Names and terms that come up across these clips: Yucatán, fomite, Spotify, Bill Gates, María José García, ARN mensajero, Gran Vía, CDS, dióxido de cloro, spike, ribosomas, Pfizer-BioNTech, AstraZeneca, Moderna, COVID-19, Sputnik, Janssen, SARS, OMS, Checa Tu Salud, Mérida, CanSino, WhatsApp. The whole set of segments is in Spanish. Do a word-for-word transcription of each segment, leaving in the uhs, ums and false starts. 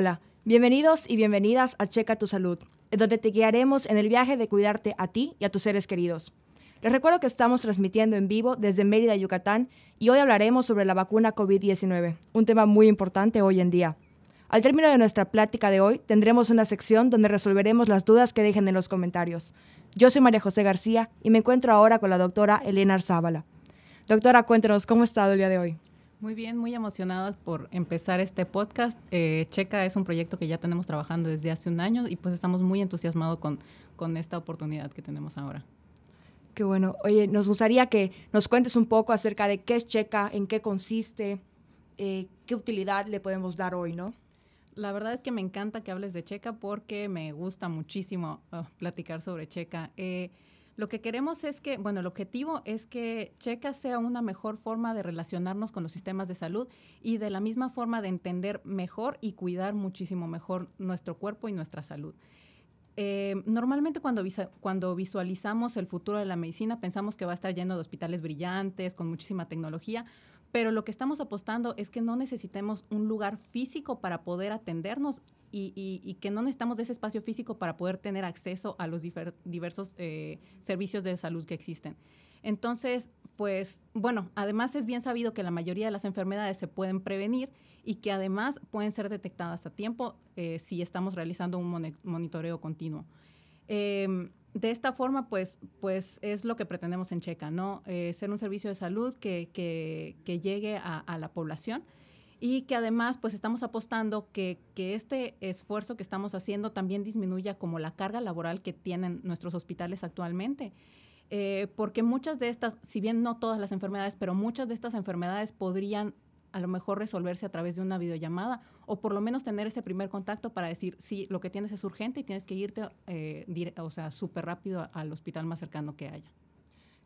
Hola, bienvenidos y bienvenidas a Checa Tu Salud, donde te guiaremos en el viaje de cuidarte a ti y a tus seres queridos. Les recuerdo que estamos transmitiendo en vivo desde Mérida, Yucatán, y hoy hablaremos sobre la vacuna COVID diecinueve, un tema muy importante hoy en día. Al término de nuestra plática de hoy, tendremos una sección donde resolveremos las dudas que dejen en los comentarios. Yo soy María José García y me encuentro ahora con la doctora Elena Zavala. Doctora, cuéntanos, ¿cómo ha estado el día de hoy? Muy bien, muy emocionadas por empezar este podcast. Eh, Checa es un proyecto que ya tenemos trabajando desde hace un año y pues estamos muy entusiasmados con, con esta oportunidad que tenemos ahora. Qué bueno. Oye, nos gustaría que nos cuentes un poco acerca de qué es Checa, en qué consiste, eh, qué utilidad le podemos dar hoy, ¿no? La verdad es que me encanta que hables de Checa porque me gusta muchísimo uh, platicar sobre Checa. Eh, Lo que queremos es que, bueno, el objetivo es que Checa sea una mejor forma de relacionarnos con los sistemas de salud y de la misma forma de entender mejor y cuidar muchísimo mejor nuestro cuerpo y nuestra salud. Eh, normalmente cuando, visa, cuando visualizamos el futuro de la medicina pensamos que va a estar lleno de hospitales brillantes, con muchísima tecnología, pero lo que estamos apostando es que no necesitemos un lugar físico para poder atendernos y, y, y que no necesitamos de ese espacio físico para poder tener acceso a los difer, diversos eh, servicios de salud que existen. Entonces, pues, bueno, además es bien sabido que la mayoría de las enfermedades se pueden prevenir y que además pueden ser detectadas a tiempo eh, si estamos realizando un monitoreo continuo. Eh, De esta forma, pues, pues es lo que pretendemos en Checa, ¿no? Eh, ser un servicio de salud que, que, que llegue a, a la población y que además, pues, estamos apostando que, que este esfuerzo que estamos haciendo también disminuya como la carga laboral que tienen nuestros hospitales actualmente. Eh, porque muchas de estas, si bien no todas las enfermedades, pero muchas de estas enfermedades podrían a lo mejor resolverse a través de una videollamada o por lo menos tener ese primer contacto para decir, sí, lo que tienes es urgente y tienes que irte, eh, dire- o sea, súper rápido al hospital más cercano que haya.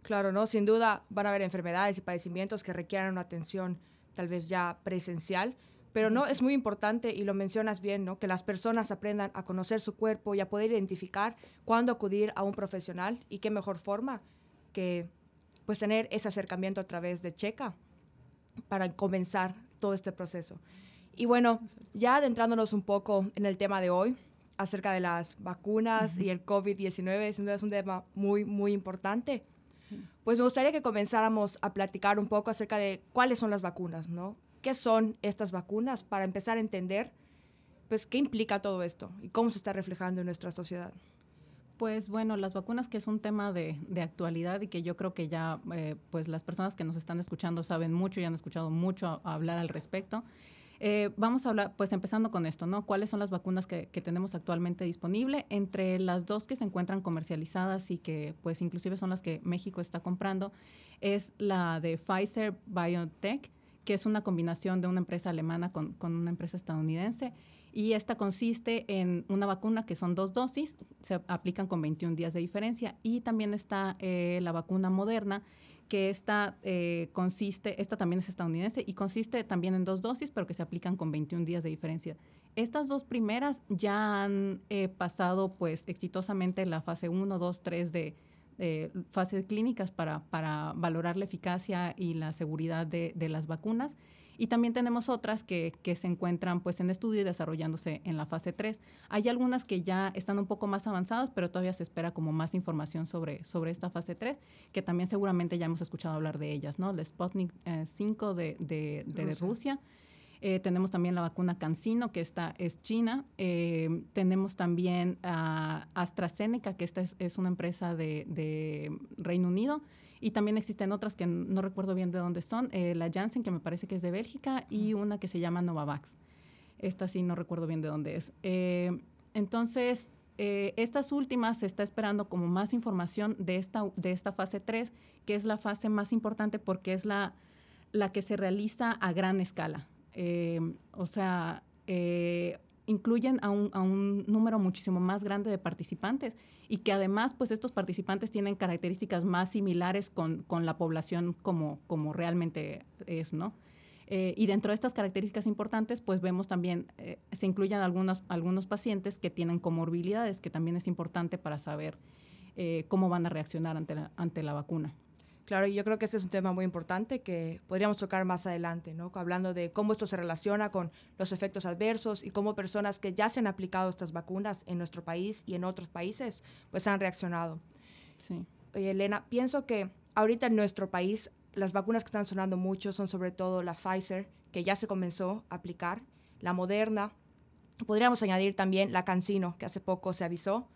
Claro, ¿no? Sin duda van a haber enfermedades y padecimientos que requieran una atención tal vez ya presencial, pero no, es muy importante, y lo mencionas bien, ¿no? Que las personas aprendan a conocer su cuerpo y a poder identificar cuándo acudir a un profesional, y qué mejor forma que pues tener ese acercamiento a través de Checa para comenzar todo este proceso. Y bueno, ya adentrándonos un poco en el tema de hoy, acerca de las vacunas uh-huh. y el COVID diecinueve, sin duda es un tema muy, muy importante. Sí. Pues me gustaría que comenzáramos a platicar un poco acerca de cuáles son las vacunas, ¿no? ¿Qué son estas vacunas? Para empezar a entender, pues, qué implica todo esto y cómo se está reflejando en nuestra sociedad. Pues bueno, las vacunas, que es un tema de, de actualidad y que yo creo que ya eh, pues las personas que nos están escuchando saben mucho y han escuchado mucho a, a hablar al respecto. Eh, vamos a hablar, pues empezando con esto, ¿no? ¿Cuáles son las vacunas que, que tenemos actualmente disponible? Entre las dos que se encuentran comercializadas y que pues inclusive son las que México está comprando, es la de Pfizer-BioNTech, que es una combinación de una empresa alemana con, con una empresa estadounidense. Y esta consiste en una vacuna que son dos dosis, se aplican con veintiún días de diferencia. Y también está eh, la vacuna Moderna, que esta, eh, consiste, esta también es estadounidense y consiste también en dos dosis, pero que se aplican con veintiún días de diferencia. Estas dos primeras ya han eh, pasado pues exitosamente la fase uno, dos, tres de eh, fases clínicas para, para valorar la eficacia y la seguridad de, de las vacunas. Y también tenemos otras que, que se encuentran pues en estudio y desarrollándose en la fase tres. Hay algunas que ya están un poco más avanzadas, pero todavía se espera como más información sobre, sobre esta fase tres, que también seguramente ya hemos escuchado hablar de ellas, ¿no? La Sputnik eh, cinco de, de, de Rusia. Rusia. Eh, tenemos también la vacuna CanSino, que esta es china. Eh, tenemos también uh, AstraZeneca, que esta es, es una empresa de, de Reino Unido. Y también existen otras que no recuerdo bien de dónde son, eh, la Janssen, que me parece que es de Bélgica, y una que se llama Novavax. Esta sí no recuerdo bien de dónde es. Eh, entonces, eh, estas últimas se está esperando como más información de esta, de esta fase tres, que es la fase más importante porque es la, la que se realiza a gran escala. Eh, o sea... Eh, incluyen a un, a un número muchísimo más grande de participantes y que además pues estos participantes tienen características más similares con, con la población como, como realmente es, ¿no? Eh, y dentro de estas características importantes pues vemos también, eh, se incluyen algunos, algunos pacientes que tienen comorbilidades, que también es importante para saber eh, cómo van a reaccionar ante la, ante la vacuna. Claro, yo creo que este es un tema muy importante que podríamos tocar más adelante, ¿no? Hablando de cómo esto se relaciona con los efectos adversos y cómo personas que ya se han aplicado estas vacunas en nuestro país y en otros países, pues han reaccionado. Sí. Oye, Elena, pienso que ahorita en nuestro país las vacunas que están sonando mucho son sobre todo la Pfizer, que ya se comenzó a aplicar, la Moderna. Podríamos añadir también la CanSino, que hace poco se avisó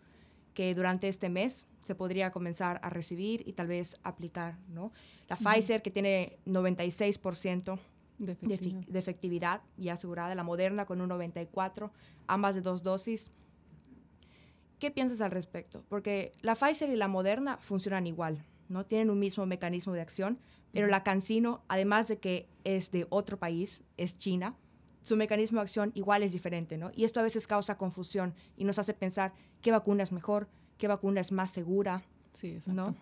que durante este mes se podría comenzar a recibir y tal vez aplicar, ¿no? La uh-huh. Pfizer, que tiene noventa y seis por ciento de efectividad. De, de efectividad y asegurada, la Moderna con un noventa y cuatro por ciento, ambas de dos dosis. ¿Qué piensas al respecto? Porque la Pfizer y la Moderna funcionan igual, ¿no? Tienen un mismo mecanismo de acción, pero la CanSino, además de que es de otro país, es China, su mecanismo de acción igual es diferente, ¿no? Y esto a veces causa confusión y nos hace pensar qué vacuna es mejor, qué vacuna es más segura. Sí, exacto. ¿No?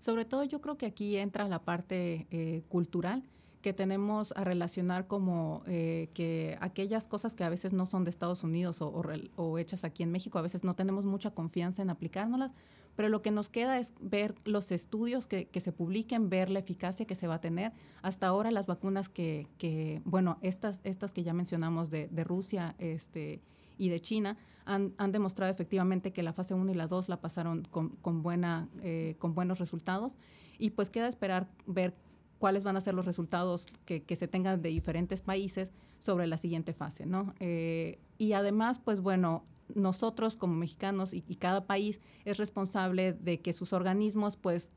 Sobre todo yo creo que aquí entra la parte eh, cultural, que tenemos a relacionar como eh, que aquellas cosas que a veces no son de Estados Unidos o, o, o hechas aquí en México, a veces no tenemos mucha confianza en aplicárnoslas, pero lo que nos queda es ver los estudios que, que se publiquen, ver la eficacia que se va a tener. Hasta ahora las vacunas que, que bueno, estas, estas que ya mencionamos de, de Rusia este, y de China, han, han demostrado efectivamente que la fase uno y la dos la pasaron con, con, buena, eh, con buenos resultados, y pues queda esperar ver cuáles van a ser los resultados que, que se tengan de diferentes países sobre la siguiente fase, ¿no? Eh, y además, pues bueno, nosotros como mexicanos y, y cada país es responsable de que sus organismos, pues,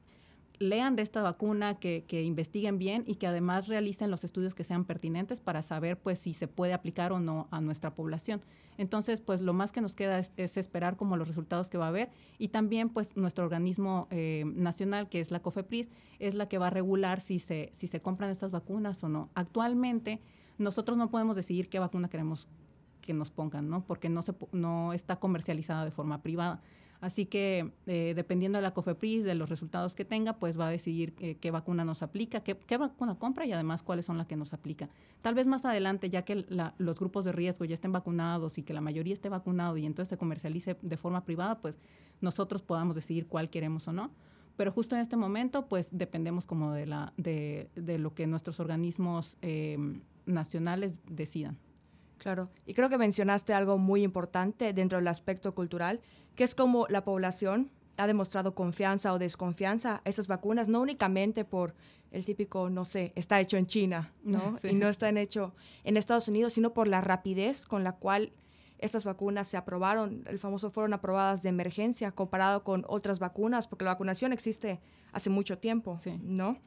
lean de esta vacuna, que, que investiguen bien y que además realicen los estudios que sean pertinentes para saber, pues, si se puede aplicar o no a nuestra población. Entonces, pues, lo más que nos queda es, es esperar como los resultados que va a haber, y también, pues, nuestro organismo eh, nacional, que es la COFEPRIS, es la que va a regular si se, si se compran estas vacunas o no. Actualmente, nosotros no podemos decidir qué vacuna queremos que nos pongan, ¿no? Porque no, se, no está comercializada de forma privada. Así que eh, dependiendo de la COFEPRIS, de los resultados que tenga, pues va a decidir eh, qué vacuna nos aplica, qué, qué vacuna compra y además cuáles son las que nos aplica. Tal vez más adelante, ya que la, los grupos de riesgo ya estén vacunados y que la mayoría esté vacunado y entonces se comercialice de forma privada, pues nosotros podamos decidir cuál queremos o no. Pero justo en este momento, pues dependemos como de, la, de, de lo que nuestros organismos eh, nacionales decidan. Claro, y creo que mencionaste algo muy importante dentro del aspecto cultural, que es cómo la población ha demostrado confianza o desconfianza a esas vacunas, no únicamente por el típico, no sé, está hecho en China, ¿no? Sí. Y no está hecho en Estados Unidos, sino por la rapidez con la cual estas vacunas se aprobaron. El famoso fueron aprobadas de emergencia comparado con otras vacunas, porque la vacunación existe hace mucho tiempo, sí, ¿no?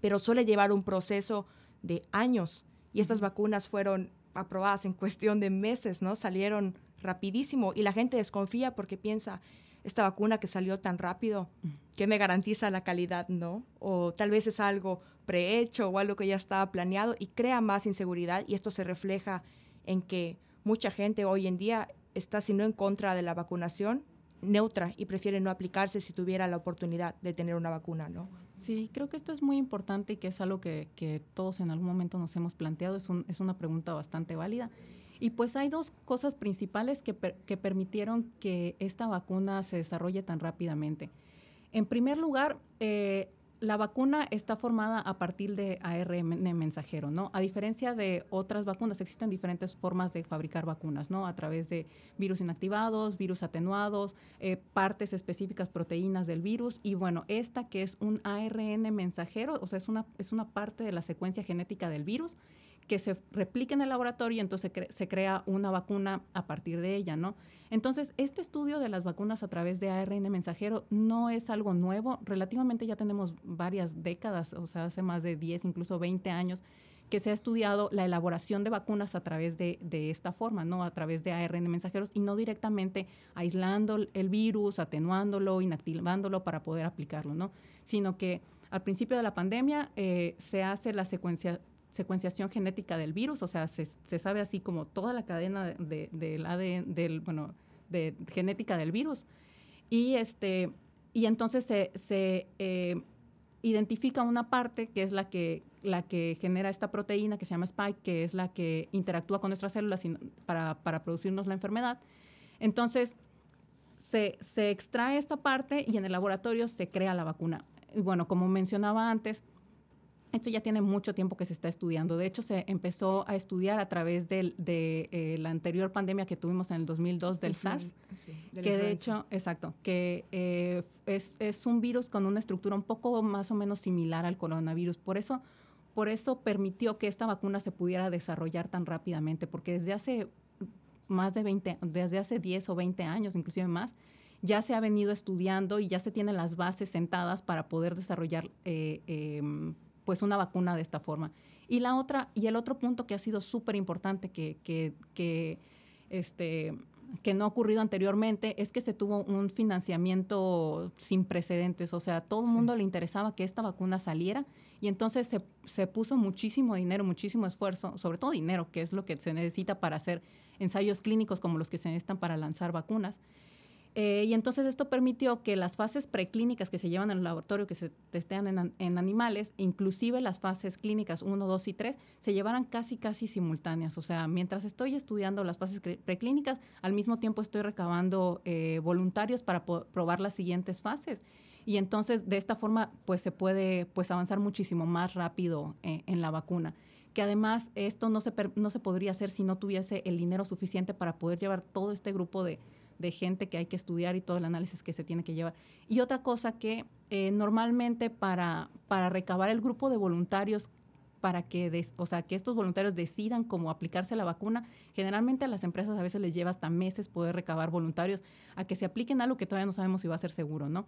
Pero suele llevar un proceso de años, y estas vacunas fueron aprobadas en cuestión de meses, ¿no? Salieron rapidísimo y la gente desconfía porque piensa, esta vacuna que salió tan rápido, ¿qué me garantiza la calidad, no? O tal vez es algo prehecho o algo que ya estaba planeado y crea más inseguridad, y esto se refleja en que mucha gente hoy en día está, si no en contra de la vacunación, neutra, y prefiere no aplicarse si tuviera la oportunidad de tener una vacuna, ¿no? Sí, creo que esto es muy importante y que es algo que, que todos en algún momento nos hemos planteado, es, un, es una pregunta bastante válida. Y pues hay dos cosas principales que, per, que permitieron que esta vacuna se desarrolle tan rápidamente. En primer lugar, eh, la vacuna está formada a partir de A R N mensajero, ¿no? A diferencia de otras vacunas, existen diferentes formas de fabricar vacunas, ¿no? A través de virus inactivados, virus atenuados, eh, partes específicas, proteínas del virus. Y bueno, esta que es un A R N mensajero, o sea, es una, es una parte de la secuencia genética del virus que se replica en el laboratorio y entonces cre- se crea una vacuna a partir de ella, ¿no? Entonces, este estudio de las vacunas a través de A R N mensajero no es algo nuevo. Relativamente ya tenemos varias décadas, o sea, hace más de diez, incluso veinte años, que se ha estudiado la elaboración de vacunas a través de, de esta forma, ¿no? A través de A R N mensajeros, y no directamente aislando el virus, atenuándolo, inactivándolo para poder aplicarlo, ¿no? Sino que al principio de la pandemia eh, se hace la secuencia secuenciación genética del virus, o sea, se, se sabe así como toda la cadena de, de, del A D N, del, bueno, de genética del virus, y este y entonces se, se eh, identifica una parte que es la que, la que genera esta proteína que se llama spike, que es la que interactúa con nuestras células para, para producirnos la enfermedad. Entonces, se, se extrae esta parte y en el laboratorio se crea la vacuna. y bueno, como mencionaba antes, esto ya tiene mucho tiempo que se está estudiando. De hecho, se empezó a estudiar a través del, de eh, la anterior pandemia que tuvimos en el dos mil dos del sí, SARS, sí, de que de hecho, exacto, que eh, es, es un virus con una estructura un poco más o menos similar al coronavirus. Por eso, por eso permitió que esta vacuna se pudiera desarrollar tan rápidamente, porque desde hace más de veinte, desde hace diez o veinte años, inclusive más, ya se ha venido estudiando y ya se tienen las bases sentadas para poder desarrollar eh, eh, pues una vacuna de esta forma. Y la otra, y el otro punto que ha sido súper importante que, que, que, este, que no ha ocurrido anteriormente es que se tuvo un financiamiento sin precedentes. O sea, a todo el mundo le interesaba que esta vacuna saliera y entonces se, se puso muchísimo dinero, muchísimo esfuerzo, sobre todo dinero, que es lo que se necesita para hacer ensayos clínicos como los que se necesitan para lanzar vacunas. Eh, y entonces esto permitió que las fases preclínicas que se llevan en el laboratorio, que se testean en, en animales, inclusive las fases clínicas uno, dos y tres, se llevaran casi, casi simultáneas. O sea, mientras estoy estudiando las fases preclínicas, al mismo tiempo estoy recabando eh, voluntarios para probar las siguientes fases. Y entonces, de esta forma, pues se puede pues, avanzar muchísimo más rápido eh, en la vacuna. Que además, esto no se, no se podría hacer si no tuviese el dinero suficiente para poder llevar todo este grupo de... de gente que hay que estudiar y todo el análisis que se tiene que llevar. Y otra cosa que eh, normalmente para, para recabar el grupo de voluntarios, para que, des, o sea, que estos voluntarios decidan cómo aplicarse la vacuna, generalmente a las empresas a veces les lleva hasta meses poder recabar voluntarios a que se apliquen algo que todavía no sabemos si va a ser seguro, ¿no?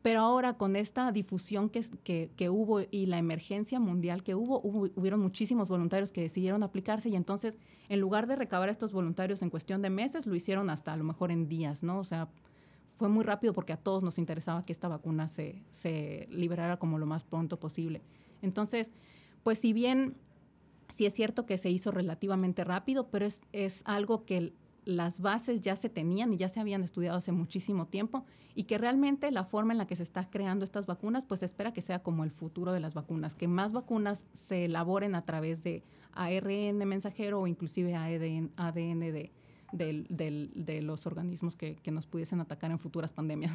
Pero ahora con esta difusión que, que, que hubo y la emergencia mundial que hubo, hubo, hubieron muchísimos voluntarios que decidieron aplicarse y entonces en lugar de recabar a estos voluntarios en cuestión de meses, lo hicieron hasta a lo mejor en días, ¿no? O sea, fue muy rápido porque a todos nos interesaba que esta vacuna se, se liberara como lo más pronto posible. Entonces, pues si bien sí es cierto que se hizo relativamente rápido, pero es, es algo que... el, las bases ya se tenían y ya se habían estudiado hace muchísimo tiempo y que realmente la forma en la que se están creando estas vacunas, pues se espera que sea como el futuro de las vacunas, que más vacunas se elaboren a través de A R N mensajero o inclusive A D N de, de, de, de los organismos que, que nos pudiesen atacar en futuras pandemias.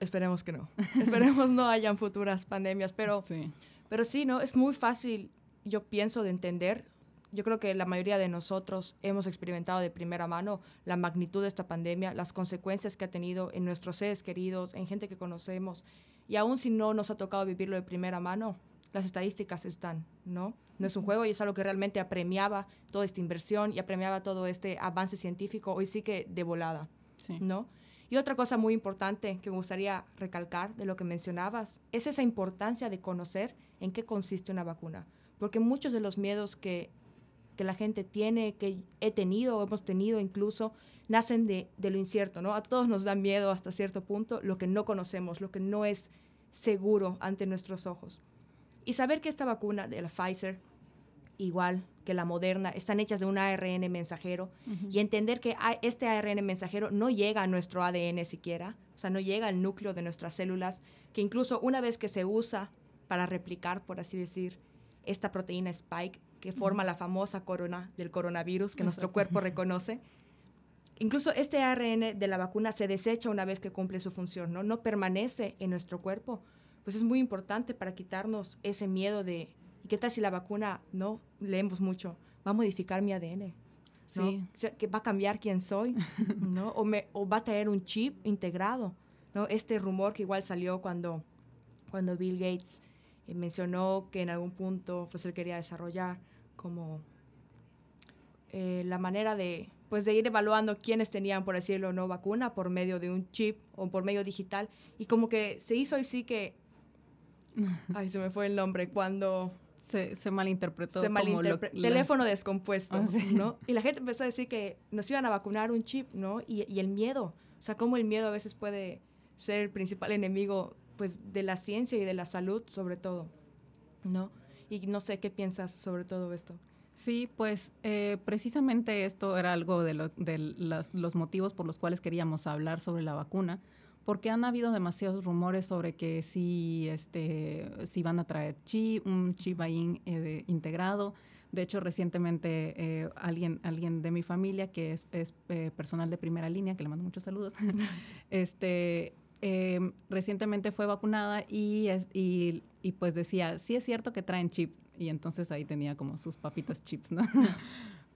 Esperemos que no. Esperemos no hayan futuras pandemias, pero sí, pero sí, ¿no? Es muy fácil, yo pienso, de entender. Yo creo que la mayoría de nosotros hemos experimentado de primera mano la magnitud de esta pandemia, las consecuencias que ha tenido en nuestros seres queridos, en gente que conocemos. Y aún si no nos ha tocado vivirlo de primera mano, las estadísticas están, ¿no? No es un juego y es algo que realmente apremiaba toda esta inversión y apremiaba todo este avance científico, hoy sí que de volada, sí, ¿no? Y otra cosa muy importante que me gustaría recalcar de lo que mencionabas es esa importancia de conocer en qué consiste una vacuna. Porque muchos de los miedos que... que la gente tiene, que he tenido o hemos tenido incluso, nacen de, de lo incierto, ¿no? A todos nos da miedo hasta cierto punto lo que no conocemos, lo que no es seguro ante nuestros ojos. Y saber que esta vacuna de la Pfizer, igual que la Moderna, están hechas de un A R N mensajero, uh-huh, y entender que este A R N mensajero no llega a nuestro A D N siquiera, o sea, no llega al núcleo de nuestras células, que incluso una vez que se usa para replicar, por así decir, esta proteína spike, que forma la famosa corona del coronavirus que nuestro cuerpo reconoce. Incluso este A R N de la vacuna se desecha una vez que cumple su función, ¿no? No permanece en nuestro cuerpo. Pues es muy importante para quitarnos ese miedo de, ¿y qué tal si la vacuna, no leemos mucho, va a modificar mi A D N? ¿No? Sí. O sea, que va a cambiar quién soy, ¿no? O, me, o va a traer un chip integrado, ¿no? Este rumor que igual salió cuando, cuando Bill Gates... mencionó que en algún punto pues él quería desarrollar como eh, la manera de pues de ir evaluando quiénes tenían, por decirlo, no vacuna por medio de un chip o por medio digital, y como que se hizo y sí que ay se me fue el nombre cuando se, se malinterpretó, se malinterpre- como lo, teléfono la... descompuesto, ah, sí, ¿no? Y la gente empezó a decir que nos iban a vacunar un chip, ¿no? Y, y el miedo, o sea, cómo el miedo a veces puede ser el principal enemigo pues de la ciencia y de la salud sobre todo, ¿no? Y no sé, ¿qué piensas sobre todo esto? Sí, pues eh, precisamente esto era algo de, lo, de los, los motivos por los cuales queríamos hablar sobre la vacuna, porque han habido demasiados rumores sobre que si, este, si van a traer chip, un chip ahí eh, de, integrado. De hecho, recientemente eh, alguien, alguien de mi familia, que es, es eh, personal de primera línea, que le mando muchos saludos, este... eh, recientemente fue vacunada y, y, y pues decía, sí es cierto que traen chip. Y entonces ahí tenía como sus papitas chips, ¿no?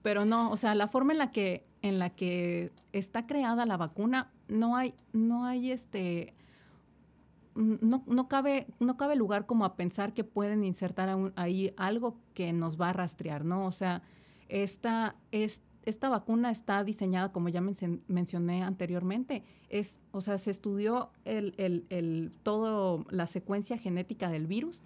Pero no, o sea, la forma en la que, en la que está creada la vacuna, no hay, no hay este... No, no cabe, no cabe lugar como a pensar que pueden insertar a un, ahí algo que nos va a rastrear, ¿no? O sea, esta, es, esta vacuna está diseñada, como ya men mencioné anteriormente, es, o sea, se estudió el, el, el, todo la secuencia genética del virus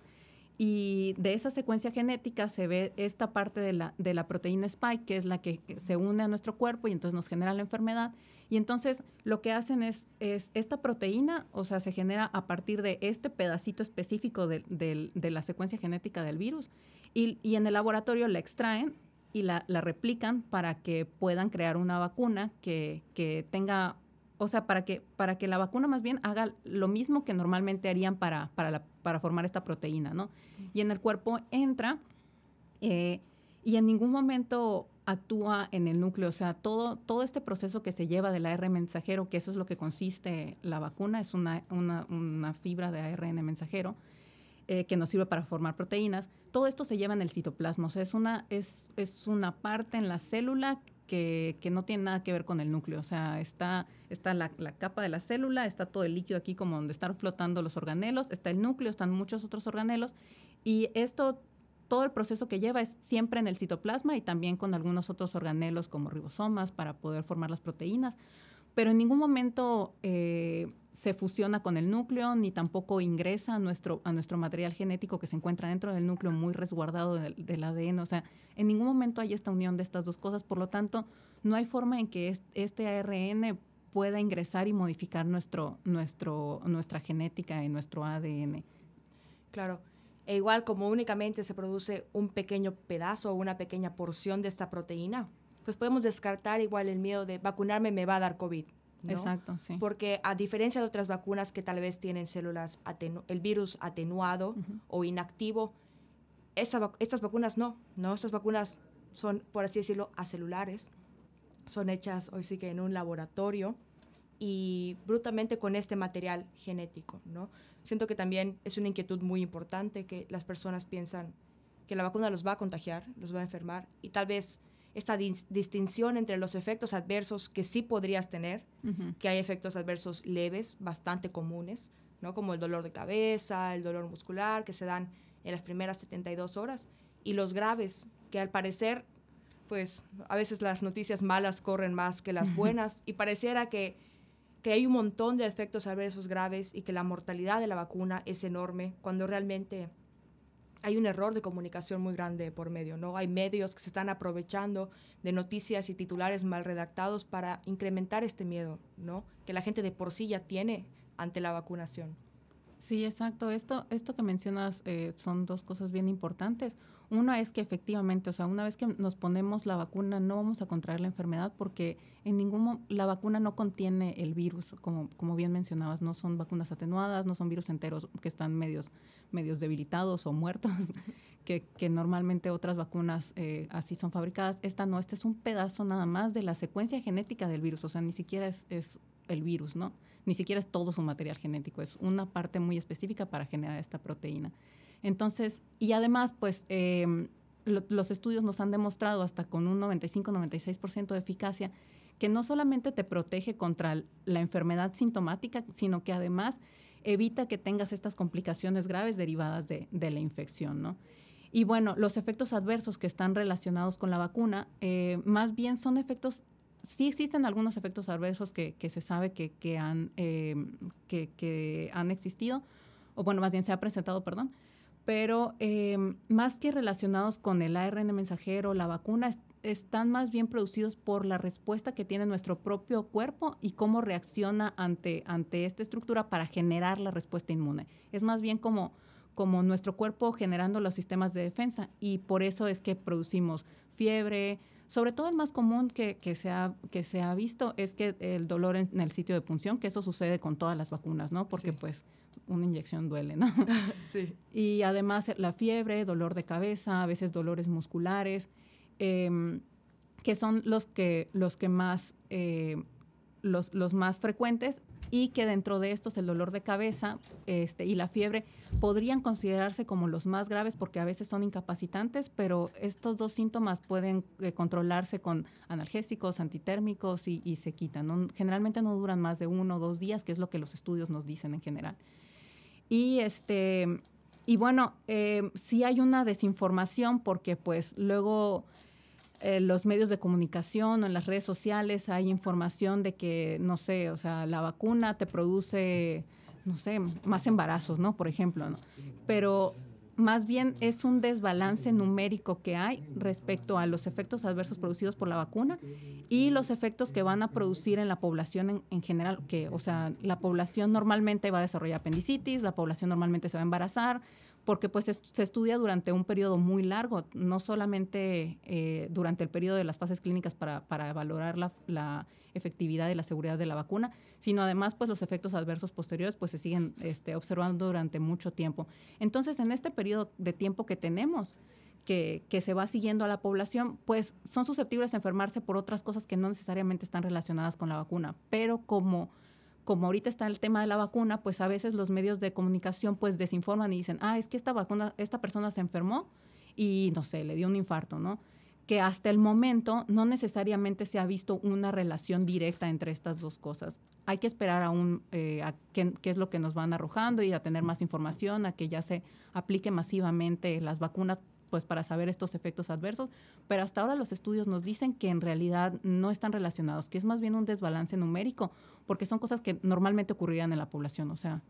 y de esa secuencia genética se ve esta parte de la, de la proteína spike, que es la que se une a nuestro cuerpo y entonces nos genera la enfermedad. Y entonces lo que hacen es, es esta proteína, o sea, se genera a partir de este pedacito específico de, de, de la secuencia genética del virus y, y en el laboratorio la extraen y la, la replican para que puedan crear una vacuna que, que tenga, o sea, para que, para que la vacuna más bien haga lo mismo que normalmente harían para, para, la, para formar esta proteína, ¿no? Y en el cuerpo entra eh, y en ningún momento actúa en el núcleo, o sea, todo, todo este proceso que se lleva del A R N mensajero, que eso es lo que consiste la vacuna, es una, una, una fibra de A R N mensajero eh, que nos sirve para formar proteínas, todo esto se lleva en el citoplasma, o sea, es una, es, es una parte en la célula que, que no tiene nada que ver con el núcleo, o sea, está, está la, la capa de la célula, está todo el líquido aquí como donde están flotando los organelos, está el núcleo, están muchos otros organelos, y esto... Todo el proceso que lleva es siempre en el citoplasma y también con algunos otros organelos como ribosomas para poder formar las proteínas, pero en ningún momento eh, se fusiona con el núcleo ni tampoco ingresa a nuestro, a nuestro material genético que se encuentra dentro del núcleo muy resguardado del, del A D N. O sea, en ningún momento hay esta unión de estas dos cosas, por lo tanto, no hay forma en que este A R N pueda ingresar y modificar nuestro, nuestro, nuestra genética y nuestro A D N. Claro. E igual, como únicamente se produce un pequeño pedazo o una pequeña porción de esta proteína, pues podemos descartar igual el miedo de vacunarme me va a dar COVID, ¿no? Exacto, sí. Porque a diferencia de otras vacunas que tal vez tienen células, atenu el virus atenuado uh-huh. o inactivo, esa vac estas vacunas no, ¿no? Estas vacunas son, por así decirlo, acelulares, son hechas hoy sí que en un laboratorio y brutamente con este material genético, ¿no? Siento que también es una inquietud muy importante que las personas piensan que la vacuna los va a contagiar, los va a enfermar y tal vez esta dis distinción entre los efectos adversos que sí podrías tener, uh-huh. que hay efectos adversos leves, bastante comunes, ¿no? Como el dolor de cabeza, el dolor muscular que se dan en las primeras setenta y dos horas y los graves que al parecer, pues a veces las noticias malas corren más que las buenas uh-huh. y pareciera que que hay un montón de efectos adversos graves y que la mortalidad de la vacuna es enorme cuando realmente hay un error de comunicación muy grande por medio, ¿no? Hay medios que se están aprovechando de noticias y titulares mal redactados para incrementar este miedo, ¿no? Que la gente de por sí ya tiene ante la vacunación. Sí, exacto. Esto, esto que mencionas eh, son dos cosas bien importantes. Una es que efectivamente, o sea, una vez que nos ponemos la vacuna no vamos a contraer la enfermedad porque en ningún la vacuna no contiene el virus, como, como bien mencionabas, no son vacunas atenuadas, no son virus enteros que están medios, medios debilitados o muertos, que, que normalmente otras vacunas eh, así son fabricadas. Esta no, este es un pedazo nada más de la secuencia genética del virus, o sea, ni siquiera es, es el virus, ¿no? Ni siquiera es todo su material genético, es una parte muy específica para generar esta proteína. Entonces, y además, pues, eh, lo, los estudios nos han demostrado hasta con un noventa y cinco, noventa y seis por ciento de eficacia que no solamente te protege contra la enfermedad sintomática, sino que además evita que tengas estas complicaciones graves derivadas de, de la infección, ¿no? Y bueno, los efectos adversos que están relacionados con la vacuna, eh, más bien son efectos, sí existen algunos efectos adversos que, que se sabe que, que, han, eh, que, que han existido, o bueno, más bien se ha presentado, perdón, pero eh, más que relacionados con el A R N mensajero, la vacuna, est están más bien producidos por la respuesta que tiene nuestro propio cuerpo y cómo reacciona ante, ante esta estructura para generar la respuesta inmune. Es más bien como, como nuestro cuerpo generando los sistemas de defensa y por eso es que producimos fiebre, sobre todo el más común que, que, se, ha, que se ha visto es que el dolor en, en el sitio de punción, que eso sucede con todas las vacunas, ¿no? Porque sí. pues... una inyección duele, ¿no? Sí. Y además la fiebre, dolor de cabeza, a veces dolores musculares, eh, que son los que, los que más eh, los, los más frecuentes, y que dentro de estos el dolor de cabeza este, y la fiebre podrían considerarse como los más graves porque a veces son incapacitantes, pero estos dos síntomas pueden eh, controlarse con analgésicos, antitérmicos y, y se quitan, ¿no? Generalmente no duran más de uno o dos días, que es lo que los estudios nos dicen en general. Y este y bueno, eh, sí hay una desinformación porque pues luego... Eh, los medios de comunicación o en las redes sociales hay información de que, no sé, o sea, la vacuna te produce, no sé, más embarazos, ¿no? Por ejemplo, ¿no? Pero más bien es un desbalance numérico que hay respecto a los efectos adversos producidos por la vacuna y los efectos que van a producir en la población en, en general, que, o sea, la población normalmente va a desarrollar apendicitis, la población normalmente se va a embarazar, porque pues se estudia durante un periodo muy largo, no solamente eh, durante el periodo de las fases clínicas para, para valorar la, la efectividad y la seguridad de la vacuna, sino además pues los efectos adversos posteriores pues se siguen este, observando durante mucho tiempo. Entonces, en este periodo de tiempo que tenemos, que, que se va siguiendo a la población, pues son susceptibles a enfermarse por otras cosas que no necesariamente están relacionadas con la vacuna, pero como... como ahorita está el tema de la vacuna, pues a veces los medios de comunicación pues desinforman y dicen, ah, es que esta vacuna, esta persona se enfermó y, no sé, le dio un infarto, ¿no? Que hasta el momento no necesariamente se ha visto una relación directa entre estas dos cosas. Hay que esperar aún eh, a qué, qué es lo que nos van arrojando y a tener más información, a que ya se aplique masivamente las vacunas, pues para saber estos efectos adversos, pero hasta ahora los estudios nos dicen que en realidad no están relacionados, que es más bien un desbalance numérico, porque son cosas que normalmente ocurrirían en la población, o sea,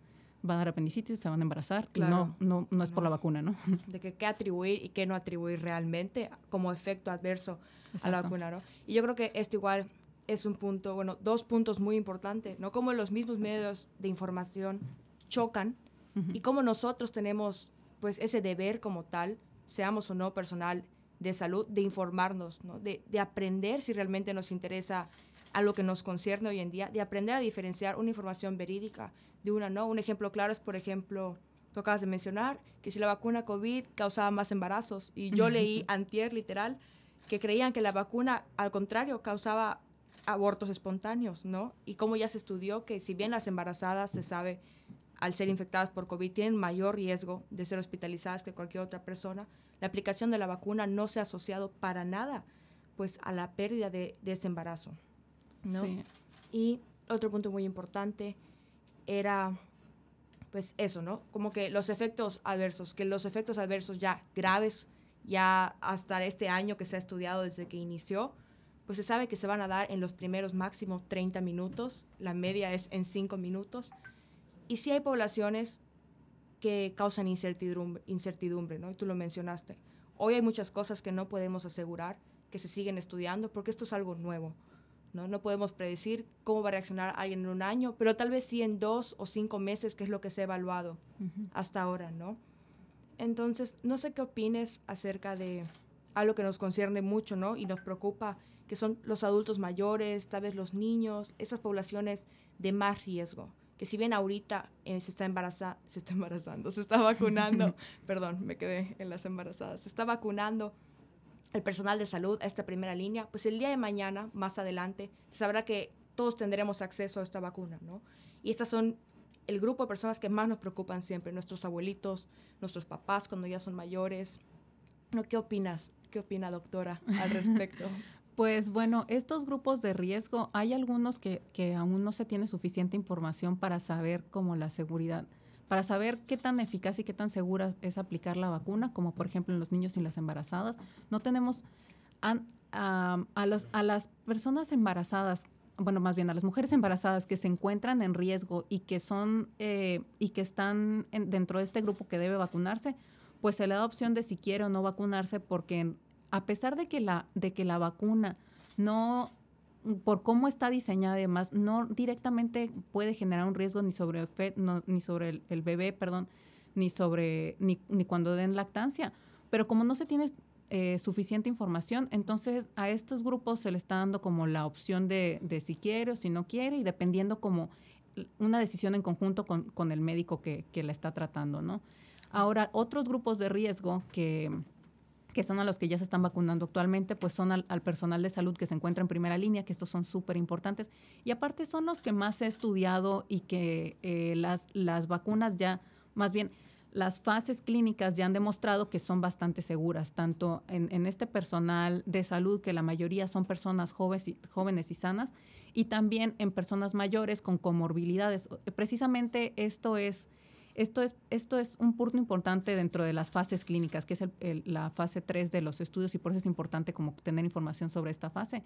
van a dar apendicitis, se van a embarazar, claro, y no, no, no es no. por la vacuna, ¿no? De que qué atribuir y qué no atribuir realmente como efecto adverso. Exacto. A la vacuna, ¿no? Y yo creo que esto igual es un punto, bueno, dos puntos muy importantes, ¿no? Cómo los mismos medios de información chocan, uh-huh, y cómo nosotros tenemos, pues, ese deber como tal, seamos o no personal de salud, de informarnos, ¿no? de, de aprender si realmente nos interesa a lo que nos concierne hoy en día, de aprender a diferenciar una información verídica de una no. Un ejemplo claro es, por ejemplo, tú acabas de mencionar que si la vacuna COVID causaba más embarazos, y yo leí antier, literal, que creían que la vacuna, al contrario, causaba abortos espontáneos, ¿no? Y como ya se estudió que si bien las embarazadas se sabe... al ser infectadas por COVID, tienen mayor riesgo de ser hospitalizadas que cualquier otra persona, la aplicación de la vacuna no se ha asociado para nada, pues, a la pérdida de, de ese embarazo, ¿no? Sí. Y otro punto muy importante era, pues, eso, ¿no? Como que los efectos adversos, que los efectos adversos ya graves, ya hasta este año que se ha estudiado desde que inició, pues se sabe que se van a dar en los primeros máximo treinta minutos, la media es en cinco minutos, y sí hay poblaciones que causan incertidumbre, incertidumbre, ¿no? Y tú lo mencionaste. Hoy hay muchas cosas que no podemos asegurar, que se siguen estudiando, porque esto es algo nuevo, ¿no? No podemos predecir cómo va a reaccionar alguien en un año, pero tal vez sí en dos o cinco meses, que es lo que se ha evaluado, uh-huh, hasta ahora, ¿no? Entonces, no sé qué opines acerca de algo que nos concierne mucho, ¿no? Y nos preocupa, que son los adultos mayores, tal vez los niños, esas poblaciones de más riesgo, que si bien ahorita eh, se está embarazada, se está embarazando, se está vacunando, perdón, me quedé en las embarazadas, se está vacunando el personal de salud a esta primera línea, pues el día de mañana, más adelante, se sabrá que todos tendremos acceso a esta vacuna, ¿no? Y estas son el grupo de personas que más nos preocupan siempre, nuestros abuelitos, nuestros papás cuando ya son mayores. ¿Qué opinas? ¿Qué opina, doctora, al respecto? Pues bueno, estos grupos de riesgo, hay algunos que, que aún no se tiene suficiente información para saber cómo la seguridad, para saber qué tan eficaz y qué tan segura es aplicar la vacuna, como por ejemplo en los niños y las embarazadas. No tenemos a, a, a, los, a las personas embarazadas, bueno, más bien a las mujeres embarazadas que se encuentran en riesgo y que son eh, y que están en, dentro de este grupo que debe vacunarse, pues se le da opción de si quiere o no vacunarse, porque en, a pesar de que la, de que la vacuna no, por cómo está diseñada además, no directamente puede generar un riesgo ni sobre el, fe, no, ni sobre el, el bebé, perdón, ni sobre ni, ni cuando den lactancia. Pero como no se tiene eh, suficiente información, entonces a estos grupos se les está dando como la opción de, de si quiere o si no quiere, y dependiendo como una decisión en conjunto con, con el médico que, que la está tratando, ¿no? Ahora, otros grupos de riesgo que... que son a los que ya se están vacunando actualmente, pues son al, al personal de salud que se encuentra en primera línea, que estos son súper importantes. Y aparte son los que más he estudiado y que eh, las, las vacunas ya, más bien, las fases clínicas ya han demostrado que son bastante seguras, tanto en, en este personal de salud, que la mayoría son personas jóvenes y, jóvenes y sanas, y también en personas mayores con comorbilidades. Precisamente esto es, esto es, esto es un punto importante dentro de las fases clínicas, que es el, el, la fase tres de los estudios, y por eso es importante como tener información sobre esta fase,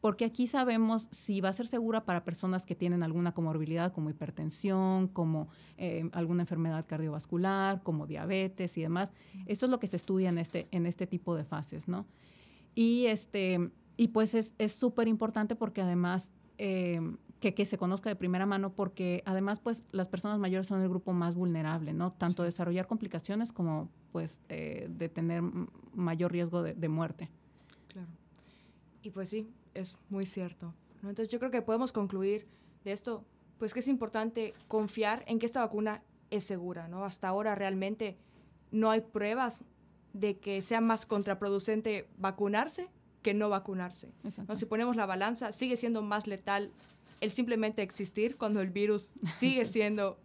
porque aquí sabemos si va a ser segura para personas que tienen alguna comorbilidad como hipertensión, como eh, alguna enfermedad cardiovascular, como diabetes y demás. Eso es lo que se estudia en este, en este tipo de fases, ¿no? Y, este, y pues es súper importante porque además eh, que, que se conozca de primera mano, porque además pues las personas mayores son el grupo más vulnerable, ¿no? Tanto sí. desarrollar complicaciones como pues eh, de tener mayor riesgo de, de muerte. Claro. Y pues sí, es muy cierto, ¿no? Entonces yo creo que podemos concluir de esto, pues que es importante confiar en que esta vacuna es segura, ¿no? Hasta ahora realmente no hay pruebas de que sea más contraproducente vacunarse que no vacunarse, ¿no? Si ponemos la balanza, sigue siendo más letal el simplemente existir cuando el virus sigue siendo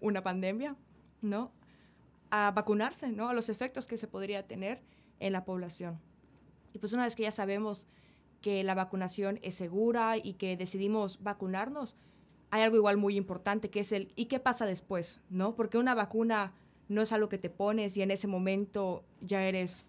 una pandemia, ¿no? A vacunarse, ¿no? A los efectos que se podría tener en la población. Y pues una vez que ya sabemos que la vacunación es segura y que decidimos vacunarnos, hay algo igual muy importante que es el ¿y qué pasa después?, ¿no? Porque una vacuna no es algo que te pones y en ese momento ya eres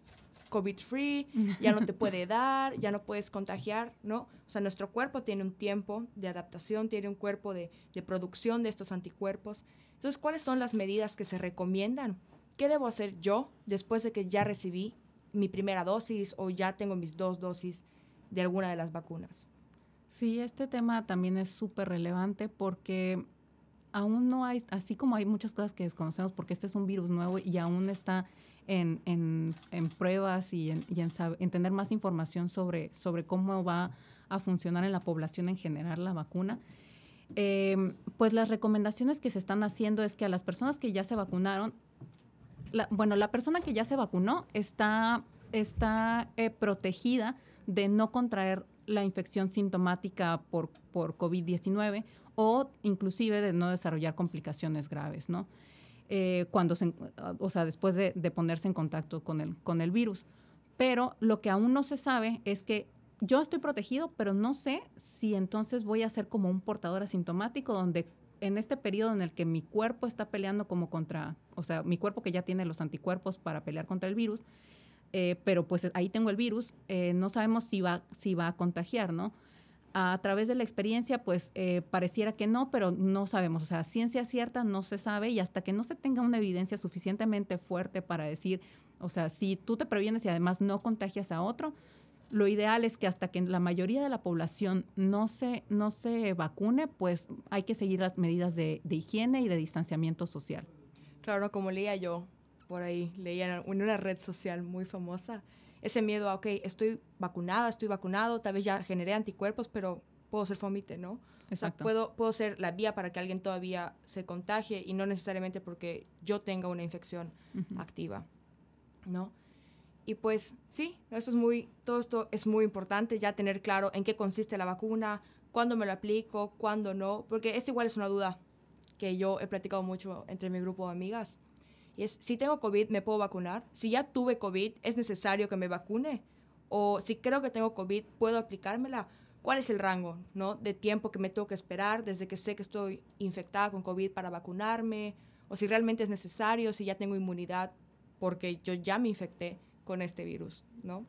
COVID-free, ya no te puede dar, ya no puedes contagiar, ¿no? O sea, nuestro cuerpo tiene un tiempo de adaptación, tiene un cuerpo de, de producción de estos anticuerpos. Entonces, ¿cuáles son las medidas que se recomiendan? ¿Qué debo hacer yo después de que ya recibí mi primera dosis o ya tengo mis dos dosis de alguna de las vacunas? Sí, este tema también es súper relevante porque aún no hay, así como hay muchas cosas que desconocemos porque este es un virus nuevo y aún está en, en, en pruebas y, en, y en, saber, en tener más información sobre, sobre cómo va a funcionar en la población en general la vacuna. Eh, pues las recomendaciones que se están haciendo es que a las personas que ya se vacunaron, la, bueno, la persona que ya se vacunó está, está eh, protegida de no contraer la infección sintomática por, por COVID diecinueve o inclusive de no desarrollar complicaciones graves, ¿no? Eh, cuando se, o sea, después de, de ponerse en contacto con el, con el virus. Pero lo que aún no se sabe es que yo estoy protegido, pero no sé si entonces voy a ser como un portador asintomático donde en este periodo en el que mi cuerpo está peleando como contra, o sea, mi cuerpo que ya tiene los anticuerpos para pelear contra el virus, Eh, pero pues ahí tengo el virus, eh, no sabemos si va, si va a contagiar, ¿no? A través de la experiencia, pues eh, pareciera que no, pero no sabemos. O sea, ciencia cierta no se sabe y hasta que no se tenga una evidencia suficientemente fuerte para decir, o sea, si tú te previenes y además no contagias a otro, lo ideal es que hasta que la mayoría de la población no se, no se vacune, pues hay que seguir las medidas de, de higiene y de distanciamiento social. Claro, como leía yo, por ahí leía en una red social muy famosa, ese miedo a, ok, estoy vacunada, estoy vacunado, tal vez ya generé anticuerpos, pero puedo ser fomite, ¿no? Exacto. O sea, puedo, puedo ser la vía para que alguien todavía se contagie y no necesariamente porque yo tenga una infección uh-huh. activa, ¿no? Y pues, sí, eso es muy, todo esto es muy importante, ya tener claro en qué consiste la vacuna, cuándo me lo aplico, cuándo no, porque esto igual es una duda que yo he platicado mucho entre mi grupo de amigas. Y es, si tengo COVID, ¿me puedo vacunar? Si ya tuve COVID, ¿es necesario que me vacune? O si creo que tengo COVID, ¿puedo aplicármela? ¿Cuál es el rango, ¿no?, de tiempo que me tengo que esperar desde que sé que estoy infectada con COVID para vacunarme? O si realmente es necesario, si ya tengo inmunidad, porque yo ya me infecté con este virus, ¿no?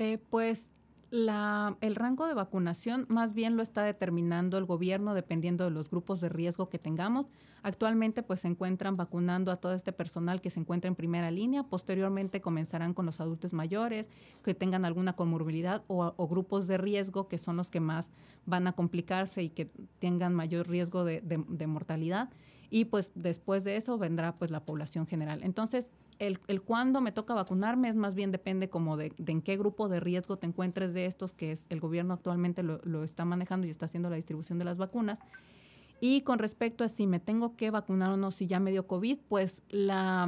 Eh, pues la, el rango de vacunación más bien lo está determinando el gobierno dependiendo de los grupos de riesgo que tengamos. Actualmente pues se encuentran vacunando a todo este personal que se encuentra en primera línea. Posteriormente comenzarán con los adultos mayores que tengan alguna comorbilidad o, o grupos de riesgo que son los que más van a complicarse y que tengan mayor riesgo de, de, de mortalidad. Y pues después de eso vendrá pues la población general. Entonces, el, el cuándo me toca vacunarme es más bien depende como de, de en qué grupo de riesgo te encuentres de estos que es el gobierno actualmente lo, lo está manejando y está haciendo la distribución de las vacunas. Y con respecto a si me tengo que vacunar o no, si ya me dio COVID, pues la,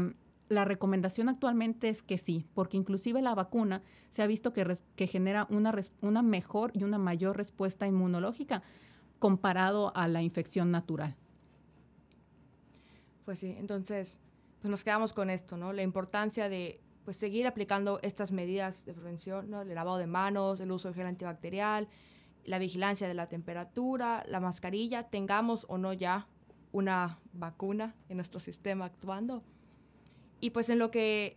La recomendación actualmente es que sí, porque inclusive la vacuna se ha visto que, res, que genera una, res, una mejor y una mayor respuesta inmunológica comparado a la infección natural. Pues sí, entonces pues nos quedamos con esto, ¿no? La importancia de pues seguir aplicando estas medidas de prevención, ¿no? El lavado de manos, el uso de gel antibacterial, la vigilancia de la temperatura, la mascarilla, tengamos o no ya una vacuna en nuestro sistema actuando. Y pues en lo que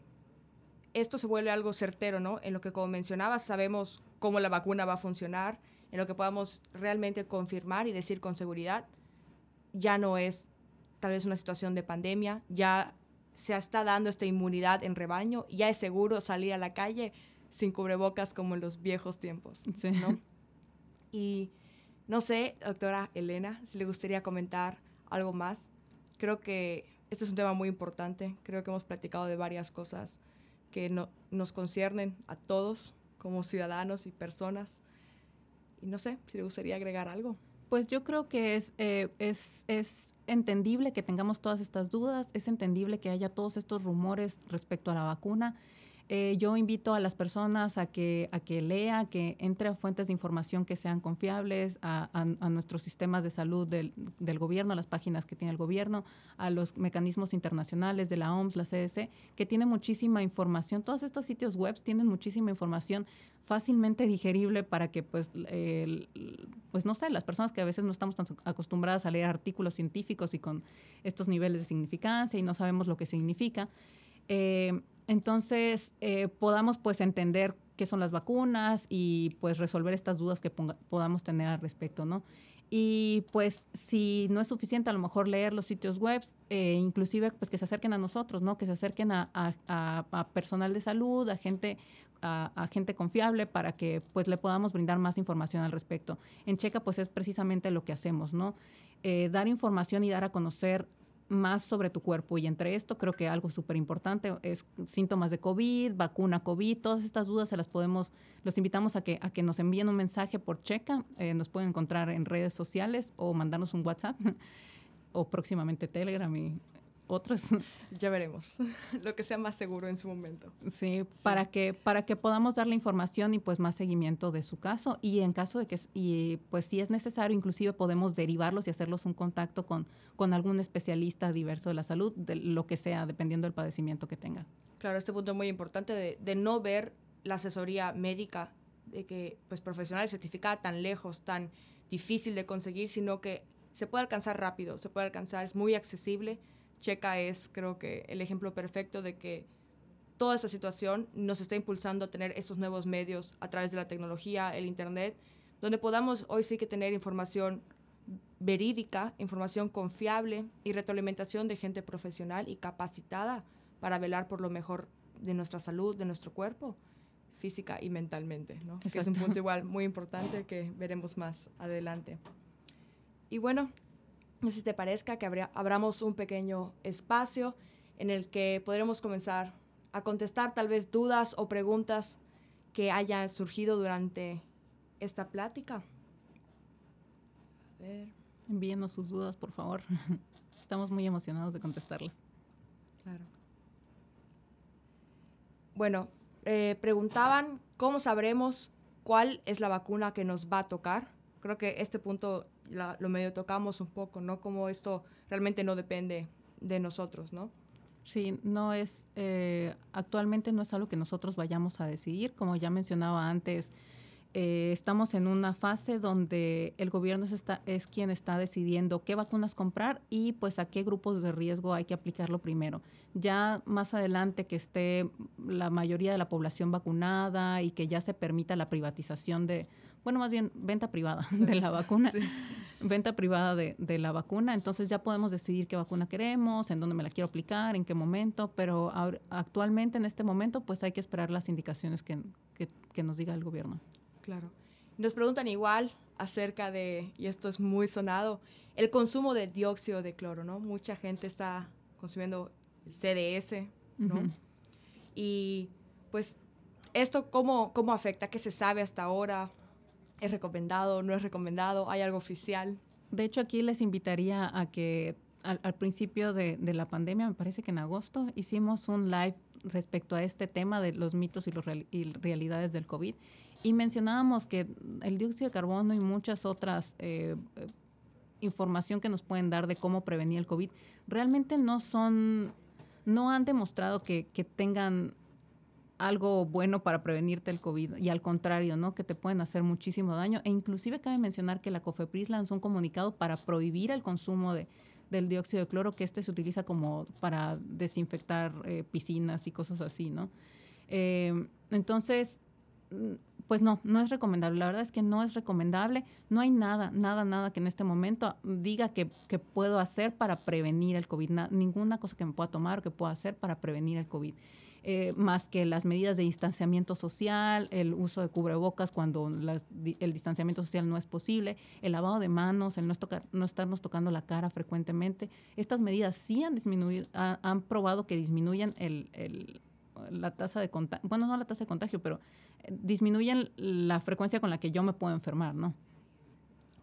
esto se vuelve algo certero, ¿no? En lo que, como mencionabas, sabemos cómo la vacuna va a funcionar, en lo que podamos realmente confirmar y decir con seguridad, ya no es tal vez una situación de pandemia, ya se está dando esta inmunidad en rebaño, ya es seguro salir a la calle sin cubrebocas como en los viejos tiempos, sí, ¿no? Y no sé, doctora Elena, si le gustaría comentar algo más. Creo que este es un tema muy importante, creo que hemos platicado de varias cosas que no, nos conciernen a todos como ciudadanos y personas. Y no sé, si le gustaría agregar algo. Pues yo creo que es, eh, es, es entendible que tengamos todas estas dudas, es entendible que haya todos estos rumores respecto a la vacuna. Eh, yo invito a las personas a que, a que lea, que entre a fuentes de información que sean confiables, a, a, a nuestros sistemas de salud del, del gobierno, a las páginas que tiene el gobierno, a los mecanismos internacionales de la O M S, la C D C, que tiene muchísima información. Todos estos sitios web tienen muchísima información fácilmente digerible para que, pues, eh, pues no sé, las personas que a veces no estamos tan acostumbradas a leer artículos científicos y con estos niveles de significancia y no sabemos lo que significa, eh, entonces, eh, podamos pues entender qué son las vacunas y pues resolver estas dudas que ponga, podamos tener al respecto, ¿no? Y pues si no es suficiente a lo mejor leer los sitios web, eh, inclusive pues que se acerquen a nosotros, ¿no? Que se acerquen a, a, a, a personal de salud, a gente, a, a gente confiable para que pues le podamos brindar más información al respecto. En Checa pues es precisamente lo que hacemos, ¿no? Eh, dar información y dar a conocer más sobre tu cuerpo, y entre esto creo que algo súper importante es síntomas de COVID, vacuna COVID, todas estas dudas se las podemos, los invitamos a que, a que nos envíen un mensaje por Checa, eh, nos pueden encontrar en redes sociales o mandarnos un WhatsApp o próximamente Telegram y otras. Ya veremos, lo que sea más seguro en su momento. Sí, sí. Para, que, para que podamos darle información y pues más seguimiento de su caso, y en caso de que, y pues si es necesario, inclusive podemos derivarlos y hacerlos un contacto con, con algún especialista diverso de la salud, de lo que sea, dependiendo del padecimiento que tenga. Claro, este punto es muy importante de, de no ver la asesoría médica, de que pues profesional certificada tan lejos, tan difícil de conseguir, sino que se puede alcanzar rápido, se puede alcanzar, es muy accesible. Checa es, creo que, el ejemplo perfecto de que toda esta situación nos está impulsando a tener estos nuevos medios a través de la tecnología, el Internet, donde podamos hoy sí que tener información verídica, información confiable y retroalimentación de gente profesional y capacitada para velar por lo mejor de nuestra salud, de nuestro cuerpo, física y mentalmente, ¿no? Que es un punto igual muy importante que veremos más adelante. Y bueno, no sé si te parezca que abra, abramos un pequeño espacio en el que podremos comenzar a contestar tal vez dudas o preguntas que hayan surgido durante esta plática. A ver. Envíenos sus dudas, por favor. Estamos muy emocionados de contestarlas. Claro. Bueno, eh, preguntaban cómo sabremos cuál es la vacuna que nos va a tocar. Creo que este punto La, lo medio tocamos un poco, ¿no? Como esto realmente no depende de nosotros, ¿no? Sí, no es, eh, actualmente no es algo que nosotros vayamos a decidir. Como ya mencionaba antes, eh, estamos en una fase donde el gobierno es, está, es quien está decidiendo qué vacunas comprar y pues a qué grupos de riesgo hay que aplicarlo primero. Ya más adelante que esté la mayoría de la población vacunada y que ya se permita la privatización de, bueno, más bien venta privada de la vacuna, sí. venta privada de, de la vacuna. Entonces ya podemos decidir qué vacuna queremos, en dónde me la quiero aplicar, en qué momento, pero ahora, actualmente en este momento pues hay que esperar las indicaciones que, que, que nos diga el gobierno. Claro. Nos preguntan igual acerca de, y esto es muy sonado, el consumo de dióxido de cloro, ¿no? Mucha gente está consumiendo el C D S, ¿no? Uh-huh. Y pues esto, ¿cómo, cómo afecta? ¿Qué se sabe hasta ahora? ¿Es recomendado? ¿No es recomendado? ¿Hay algo oficial? De hecho, aquí les invitaría a que al, al principio de, de la pandemia, me parece que en agosto, hicimos un live respecto a este tema de los mitos y, los real, y realidades del COVID, y mencionábamos que el dióxido de carbono y muchas otras eh, información que nos pueden dar de cómo prevenir el COVID, realmente no son, no han demostrado que, que tengan algo bueno para prevenirte el COVID, y al contrario, ¿no? Que te pueden hacer muchísimo daño. E inclusive cabe mencionar que la COFEPRIS lanzó un comunicado para prohibir el consumo de, del dióxido de cloro, que este se utiliza como para desinfectar eh, piscinas y cosas así, ¿no? Eh, entonces, pues no, no es recomendable. La verdad es que no es recomendable. No hay nada, nada, nada que en este momento diga que, que puedo hacer para prevenir el COVID. Na, ninguna cosa que me pueda tomar o que pueda hacer para prevenir el COVID. Eh, más que las medidas de distanciamiento social, el uso de cubrebocas cuando las, el distanciamiento social no es posible, el lavado de manos, el no, tocar, no estarnos tocando la cara frecuentemente. Estas medidas sí han disminuido, ha, han probado que disminuyen el, el, la tasa de contagio, bueno, no la tasa de contagio, pero disminuyen la frecuencia con la que yo me puedo enfermar, ¿no?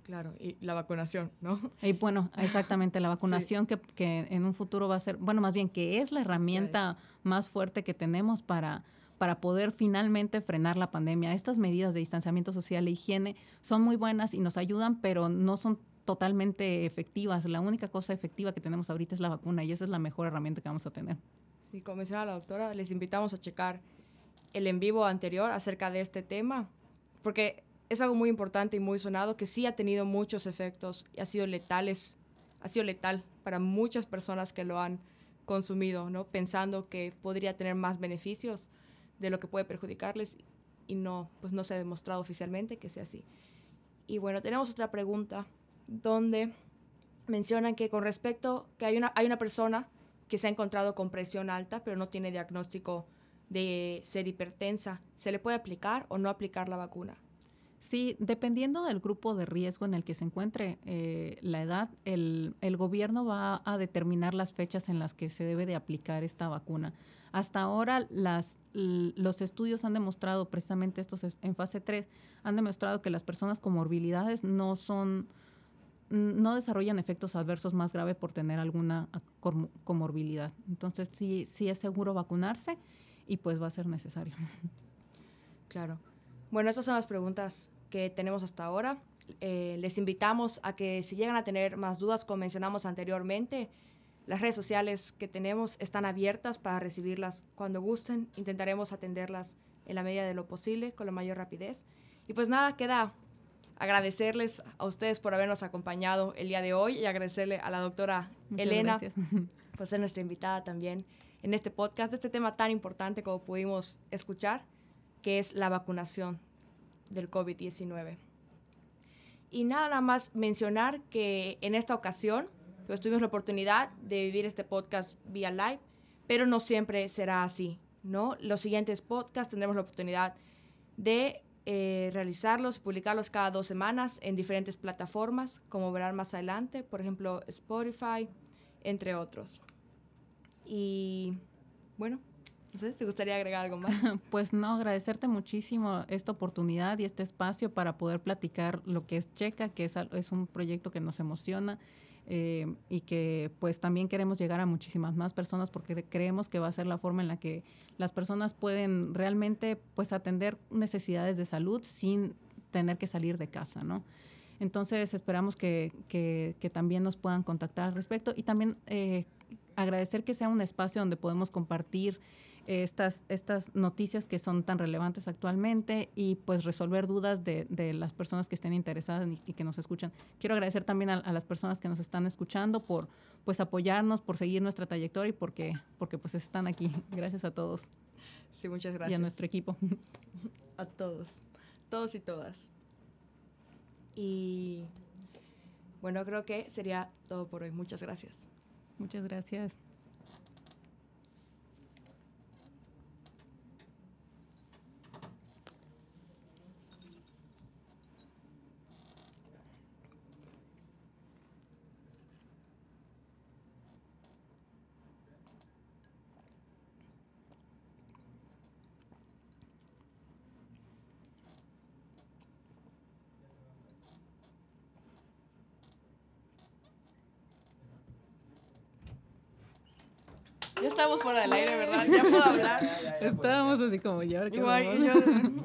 Claro, y la vacunación, ¿no? Y bueno, exactamente, la vacunación sí. que, que en un futuro va a ser, bueno, más bien que es la herramienta más fuerte que tenemos para, para poder finalmente frenar la pandemia. Estas medidas de distanciamiento social e higiene son muy buenas y nos ayudan, pero no son totalmente efectivas. La única cosa efectiva que tenemos ahorita es la vacuna, y esa es la mejor herramienta que vamos a tener. Sí, como mencionaba la doctora, les invitamos a checar el en vivo anterior acerca de este tema, porque es algo muy importante y muy sonado, que sí ha tenido muchos efectos y ha sido letales, ha sido letal para muchas personas que lo han consumido, ¿no? Pensando que podría tener más beneficios de lo que puede perjudicarles, y no, pues no se ha demostrado oficialmente que sea así. Y bueno, tenemos otra pregunta donde mencionan que con respecto que hay una, hay una persona que se ha encontrado con presión alta, pero no tiene diagnóstico de ser hipertensa. ¿Se le puede aplicar o no aplicar la vacuna? Sí, dependiendo del grupo de riesgo en el que se encuentre eh, la edad, el, el gobierno va a determinar las fechas en las que se debe de aplicar esta vacuna. Hasta ahora, las, los estudios han demostrado, precisamente estos en fase tres, han demostrado que las personas con morbilidades no son, no desarrollan efectos adversos más graves por tener alguna comorbilidad. Entonces, sí, sí es seguro vacunarse, y pues va a ser necesario. Claro. Bueno, estas son las preguntas que tenemos hasta ahora. Eh, les invitamos a que si llegan a tener más dudas, como mencionamos anteriormente, las redes sociales que tenemos están abiertas para recibirlas cuando gusten. Intentaremos atenderlas en la medida de lo posible, con la mayor rapidez. Y pues nada, queda agradecerles a ustedes por habernos acompañado el día de hoy, y agradecerle a la doctora Muchas Elena gracias. por ser nuestra invitada también en este podcast, de este tema tan importante como pudimos escuchar, que es la vacunación del COVID diecinueve. Y nada más mencionar que en esta ocasión pues tuvimos la oportunidad de vivir este podcast vía live, pero no siempre será así, ¿no? Los siguientes podcasts tendremos la oportunidad de eh, realizarlos, publicarlos cada dos semanas en diferentes plataformas, como verán más adelante, por ejemplo, Spotify, entre otros. Y bueno, no sé, ¿te gustaría agregar algo más? Pues no, agradecerte muchísimo esta oportunidad y este espacio para poder platicar lo que es Checa, que es, es un proyecto que nos emociona eh, y que pues también queremos llegar a muchísimas más personas, porque creemos que va a ser la forma en la que las personas pueden realmente pues atender necesidades de salud sin tener que salir de casa, ¿no? Entonces esperamos que, que, que también nos puedan contactar al respecto, y también eh, agradecer que sea un espacio donde podemos compartir Estas, estas noticias que son tan relevantes actualmente, y pues resolver dudas de, de las personas que estén interesadas y, y que nos escuchan. Quiero agradecer también a, a las personas que nos están escuchando por pues apoyarnos, por seguir nuestra trayectoria, y porque, porque pues están aquí. Gracias a todos. Sí, muchas gracias. Y a nuestro equipo. A todos, todos y todas. Y bueno, creo que sería todo por hoy. Muchas gracias. Muchas gracias. Ya estábamos fuera del aire, ¿verdad? Ya puedo hablar. Ya, ya, ya, Estábamos ya. así como ya. Igual, yo...